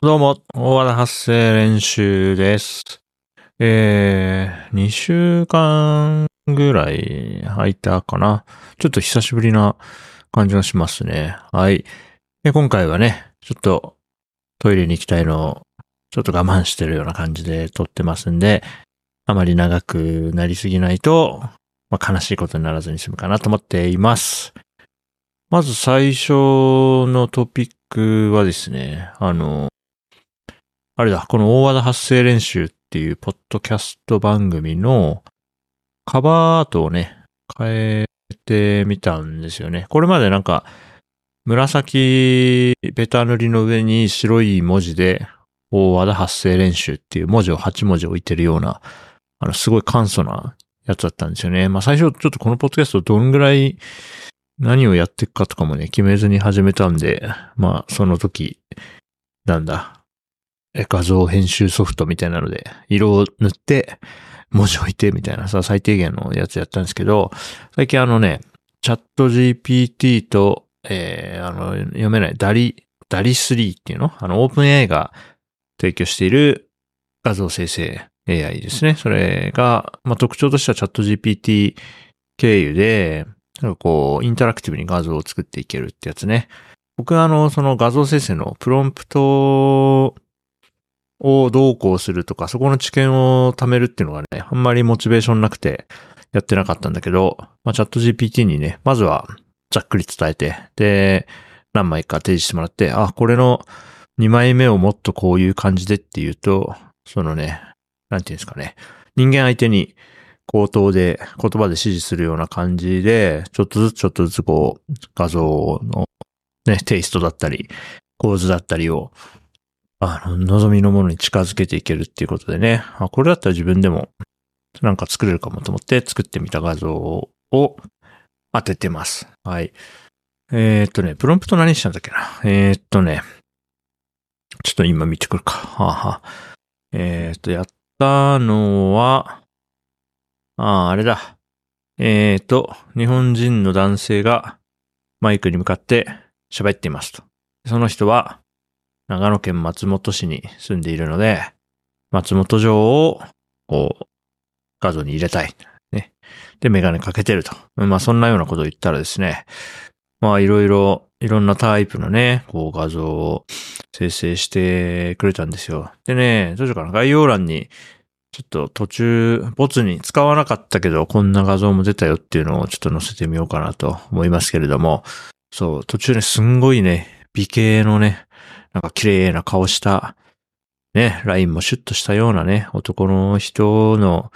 どうも、大和田発声練習です。2週間ぐらい空いたかな。ちょっと久しぶりな感じがしますね。はい。今回はね、ちょっとトイレに行きたいのをちょっと我慢してるような感じで撮ってますんで、あまり長くなりすぎないと、悲しいことにならずに済むかなと思っています。まず最初のトピックはですね、この大和田発声練習っていうポッドキャスト番組のカバーアートをね、変えてみたんですよね。これまで紫ベタ塗りの上に白い文字で大和田発声練習っていう文字を8文字置いてるような、すごい簡素なやつだったんですよね。最初ちょっとこのポッドキャストどんぐらい何をやっていくかとかもね、決めずに始めたんで、その時、画像編集ソフトみたいなので、色を塗って、文字置いてみたいな最低限のやつやったんですけど、最近チャット GPT と、読めない、DALL-E3 っていうの？オープン AI が提供している画像生成 AI ですね。それが、特徴としてはチャット GPT 経由で、インタラクティブに画像を作っていけるってやつね。僕はその画像生成のプロンプトをどうこうするとか、そこの知見を貯めるっていうのがね、あんまりモチベーションなくてやってなかったんだけど、チャット GPT にね、まずはざっくり伝えて、で、何枚か提示してもらって、これの2枚目をもっとこういう感じでっていうと、なんていうんですかね、人間相手に口頭で、言葉で指示するような感じで、ちょっとずつ画像のね、テイストだったり、構図だったりを、望みのものに近づけていけるっていうことでね。これだったら自分でも作れるかもと思って作ってみた画像を当ててます。はい。プロンプト何したんだっけな。ちょっと今見てくるか。やったのは、あれだ。日本人の男性がマイクに向かって喋っていますと。その人は、長野県松本市に住んでいるので、松本城を、画像に入れたい。ね。で、メガネかけてると。そんなようなことを言ったらですね、いろんなタイプのね、画像を生成してくれたんですよ。でね、どうしようかな。概要欄に、ちょっと途中、ボツに使わなかったけど、こんな画像も出たよっていうのをちょっと載せてみようかなと思いますけれども、そう、途中ね、すんごいね、美形のね、綺麗な顔した、ね、ラインもシュッとしたようなね、男の人の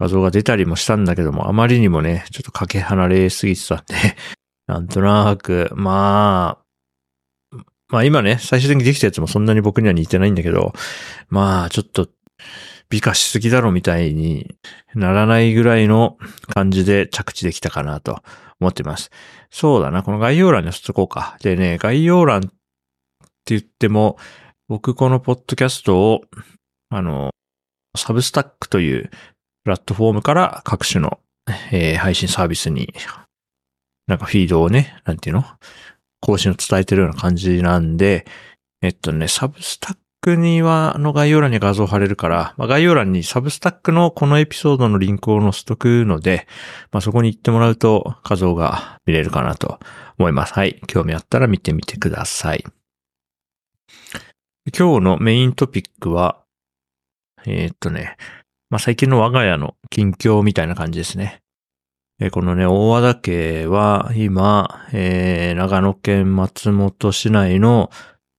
画像が出たりもしたんだけども、あまりにもね、ちょっとかけ離れすぎてたんで、なんとなく、今ね、最終的にできたやつもそんなに僕には似てないんだけど、ちょっと、美化しすぎだろみたいにならないぐらいの感じで着地できたかなと思ってます。そうだな、この概要欄に載せとこうか。でね、概要欄って言っても、僕このポッドキャストを、サブスタックというプラットフォームから各種の、配信サービスに、フィードをね、更新を伝えてるような感じなんで、サブスタックの概要欄に画像貼れるから、概要欄にサブスタックのこのエピソードのリンクを載せとくので、そこに行ってもらうと画像が見れるかなと思います。はい。興味あったら見てみてください。今日のメイントピックは、最近の我が家の近況みたいな感じですね。このね、大和田家は今、長野県松本市内の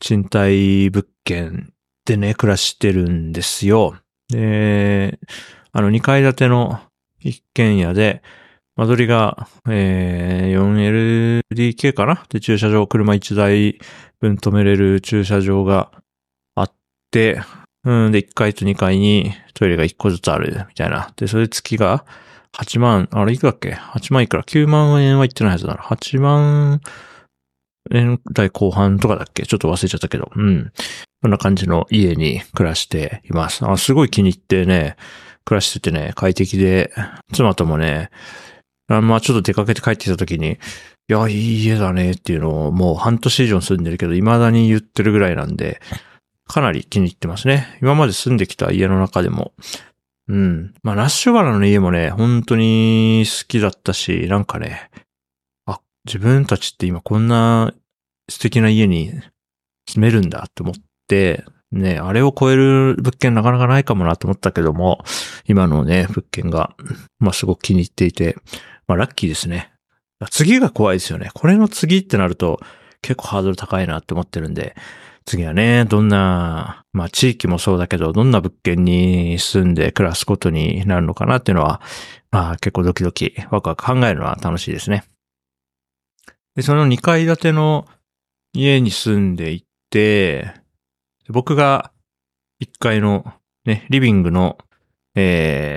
賃貸物件でね、暮らしてるんですよ。で、2階建ての一軒家で、間取りが、4LDK かな？で、駐車場、車1台分止めれる駐車場があって、で、1階と2階にトイレが1個ずつある、みたいな。で、それ月が8万、あれいくらっけ？8万いくら？9万円は言ってないはずだな。8万、年代後半とかだっけ？ちょっと忘れちゃったけど。うん。こんな感じの家に暮らしています。すごい気に入ってね、暮らしててね、快適で、妻ともね、ちょっと出かけて帰ってきた時に、いや、いい家だねっていうのをもう半年以上住んでるけど、未だに言ってるぐらいなんで、かなり気に入ってますね。今まで住んできた家の中でも。うん。まあ、ラッシュバラの家もね、本当に好きだったし、なんかね、あ、自分たちって今こんな素敵な家に住めるんだって思って、ね、あれを超える物件なかなかないかもなと思ったけども、今のね、物件が、まあ、すごく気に入っていて、まあ、ラッキーですね。次が怖いですよね。これの次ってなると、結構ハードル高いなって思ってるんで、次はね、どんな、まあ地域もそうだけど、どんな物件に住んで暮らすことになるのかなっていうのは、まあ結構ドキドキ、ワクワク考えるのは楽しいですね。で、その2階建ての家に住んでいて、僕が1階のね、リビングの、リ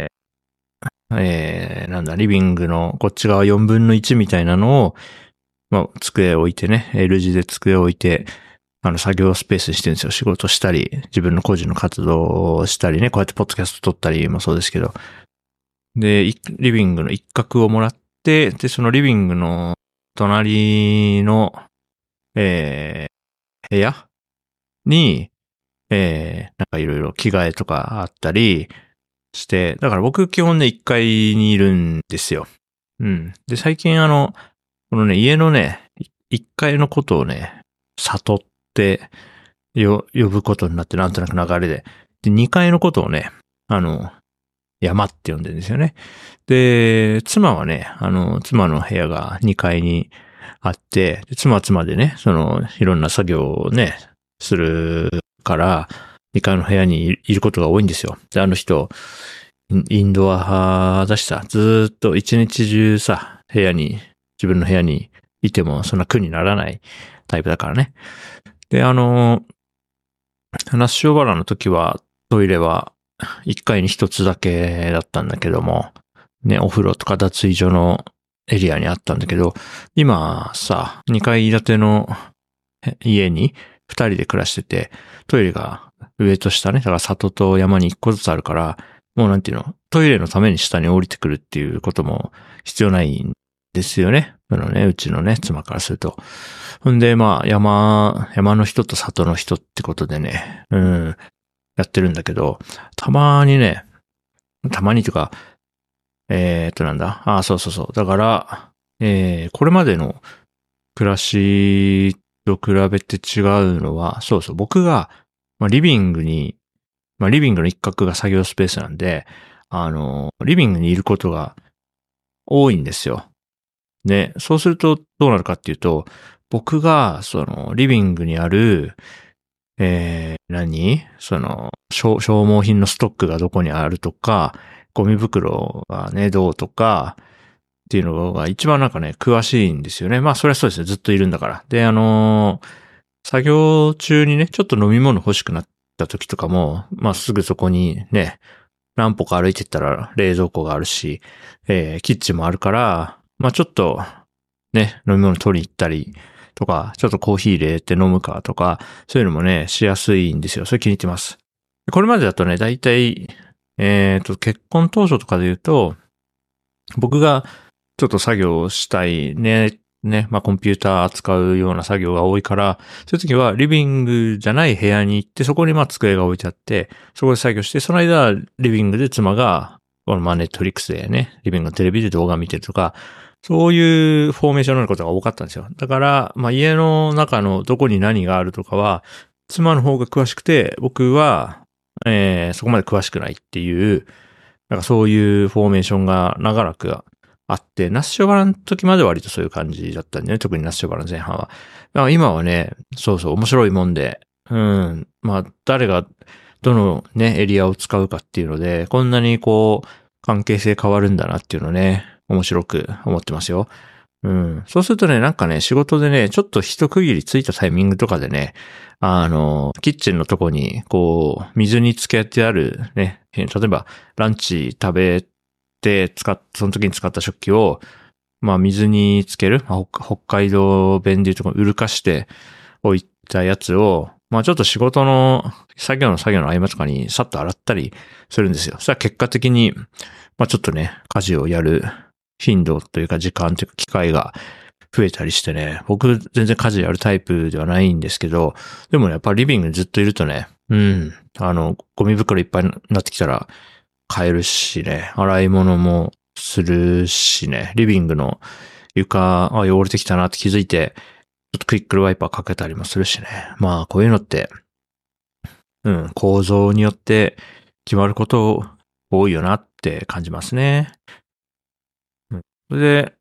ビングのこっち側4分の1みたいなのを、まあ机を置いてね、L 字で机を置いて、作業スペースにしてるんですよ。仕事したり、自分の個人の活動をしたりね、こうやってポッドキャスト撮ったりもそうですけど。で、リビングの一角をもらって、で、そのリビングの隣の、部屋に、なんかいろいろ着替えとかあったりして、だから僕基本ね、1階にいるんですよ。うん。で、最近このね、家のね、1階のことをね、悟って、呼ぶことになって、なんとなく流れで。で、2階のことをね、山って呼んでるんですよね。で、妻はね、妻の部屋が2階にあって、で妻は妻でね、いろんな作業をね、するから、2階の部屋にいることが多いんですよ。で、人、インドア派だしさ、ずーっと一日中さ、自分の部屋にいても、そんな苦にならないタイプだからね。で、ラッシュバラの時は、トイレは1階に1つだけだったんだけども、ね、お風呂とか脱衣所のエリアにあったんだけど、今さ、2階建ての家に2人で暮らしてて、トイレが上と下ね、だから里と山に1個ずつあるから、もうなんていうの、トイレのために下に降りてくるっていうことも必要ないんですよね。うちのね、妻からすると。ほんで、まあ、山の人と里の人ってことでね、うん、やってるんだけど、たまにとか、だから、これまでの暮らしと比べて違うのは、そうそう、僕が、リビングの一角が作業スペースなんで、リビングにいることが多いんですよ。ね、そうするとどうなるかっていうと、僕が、リビングにある、消耗品のストックがどこにあるとか、ゴミ袋がね、どうとか、っていうのが一番なんかね、詳しいんですよね。まあ、それはそうですよ。ずっといるんだから。で、作業中にね、ちょっと飲み物欲しくなった時とかも、まあ、すぐそこにね、何歩か歩いてったら冷蔵庫があるし、キッチンもあるから、まあちょっと、ね、飲み物取り行ったりとか、ちょっとコーヒー入れて飲むかとか、そういうのもね、しやすいんですよ。それ気に入ってます。これまでだとね、だいたい、結婚当初とかで言うと、僕がちょっと作業をしたいね、まあコンピューター扱うような作業が多いから、そういう時はリビングじゃない部屋に行って、そこにまあ机が置いてあって、そこで作業して、その間、リビングで妻が、ネットフリックスでね、リビングのテレビで動画見てるとか、そういうフォーメーションになることが多かったんですよ。だから、まあ家の中のどこに何があるとかは、妻の方が詳しくて、僕は、そこまで詳しくないっていう、なんかそういうフォーメーションが長らくあって、ナッシュバラの時まで割とそういう感じだったんでね、特にナッシュバラの前半は。だから今はね、そうそう、面白いもんで、うん、まあ誰がどのね、エリアを使うかっていうので、こんなにこう、関係性変わるんだなっていうのね、面白く思ってますよ。うん。そうするとね、なんかね、仕事でね、ちょっと一区切りついたタイミングとかでね、キッチンのとこに、こう、水につけてあるね、例えば、ランチ食べてその時に使った食器を、まあ、水につける、まあ、北海道弁でいうところにうるかしておいたやつを、まあちょっと仕事の作業の合間とかにさっと洗ったりするんですよ。それは結果的に、まあちょっとね、家事をやる頻度というか時間というか機会が増えたりしてね、僕全然家事やるタイプではないんですけど、でもね、やっぱリビングにずっといるとね、ゴミ袋いっぱいになってきたら買えるしね、洗い物もするしね、リビングの床、あ、汚れてきたなって気づいて、ちょっとクイックルワイパーかけたりもするしね。まあ、こういうのって、構造によって決まること多いよなって感じますね。それで、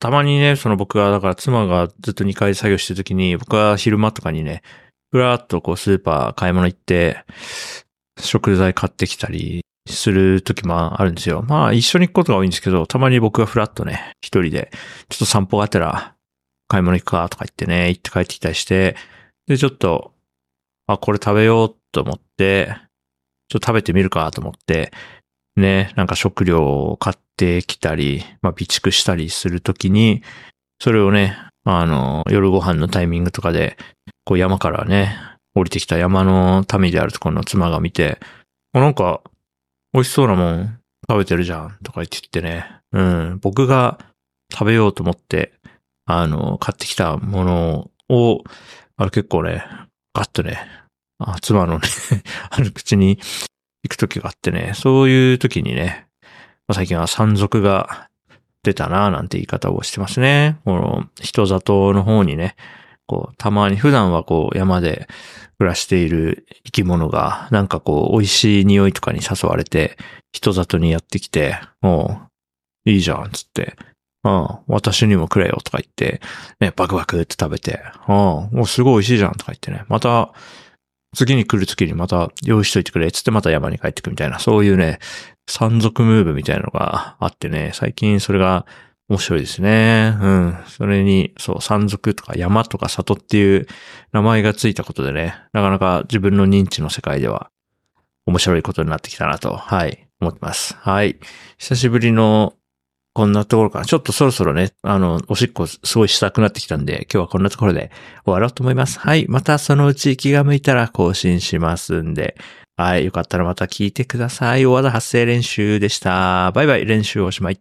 たまにね、その僕が、だから妻がずっと2階作業してるときに、僕は昼間とかにね、ふらーっとこうスーパー買い物行って、食材買ってきたりするときもあるんですよ。まあ一緒に行くことが多いんですけど、たまに僕がふらっとね、一人で、ちょっと散歩がてら、買い物行くかとか言ってね、行って帰ってきたりして、でちょっと、あ、これ食べようと思って、ちょっと食べてみるかと思って、ね、なんか食料を買ってきたり、まあ備蓄したりするときに、それをね、夜ご飯のタイミングとかで、こう山からね、降りてきた山の民であるところの妻が見て、なんか、美味しそうなもん食べてるじゃんとか言ってね、僕が食べようと思って、買ってきたものを、結構ね、ガッとね、妻のね、口に行く時があってね、そういう時にね、最近は山賊が出たなぁなんて言い方をしてますね。この人里の方にね、こう、たまに普段はこう山で暮らしている生き物がなんかこう美味しい匂いとかに誘われて人里にやってきて、もういいじゃんっつって、私にもくれよとか言って、ね、バクバクって食べて、もうすごい美味しいじゃんとか言ってね、また次に来る月にまた用意しといてくれっつってまた山に帰ってくみたいな、そういうね、山賊ムーブみたいなのがあってね、最近それが面白いですね。それに、そう、山賊とか山とか里っていう名前がついたことでね、なかなか自分の認知の世界では面白いことになってきたなと、思ってます。久しぶりのこんなところかな。ちょっとそろそろね、おしっこすごいしたくなってきたんで、今日はこんなところで終わろうと思います。またそのうち気が向いたら更新しますんで、よかったらまた聞いてください。大技発声練習でした。バイバイ、練習おしまい。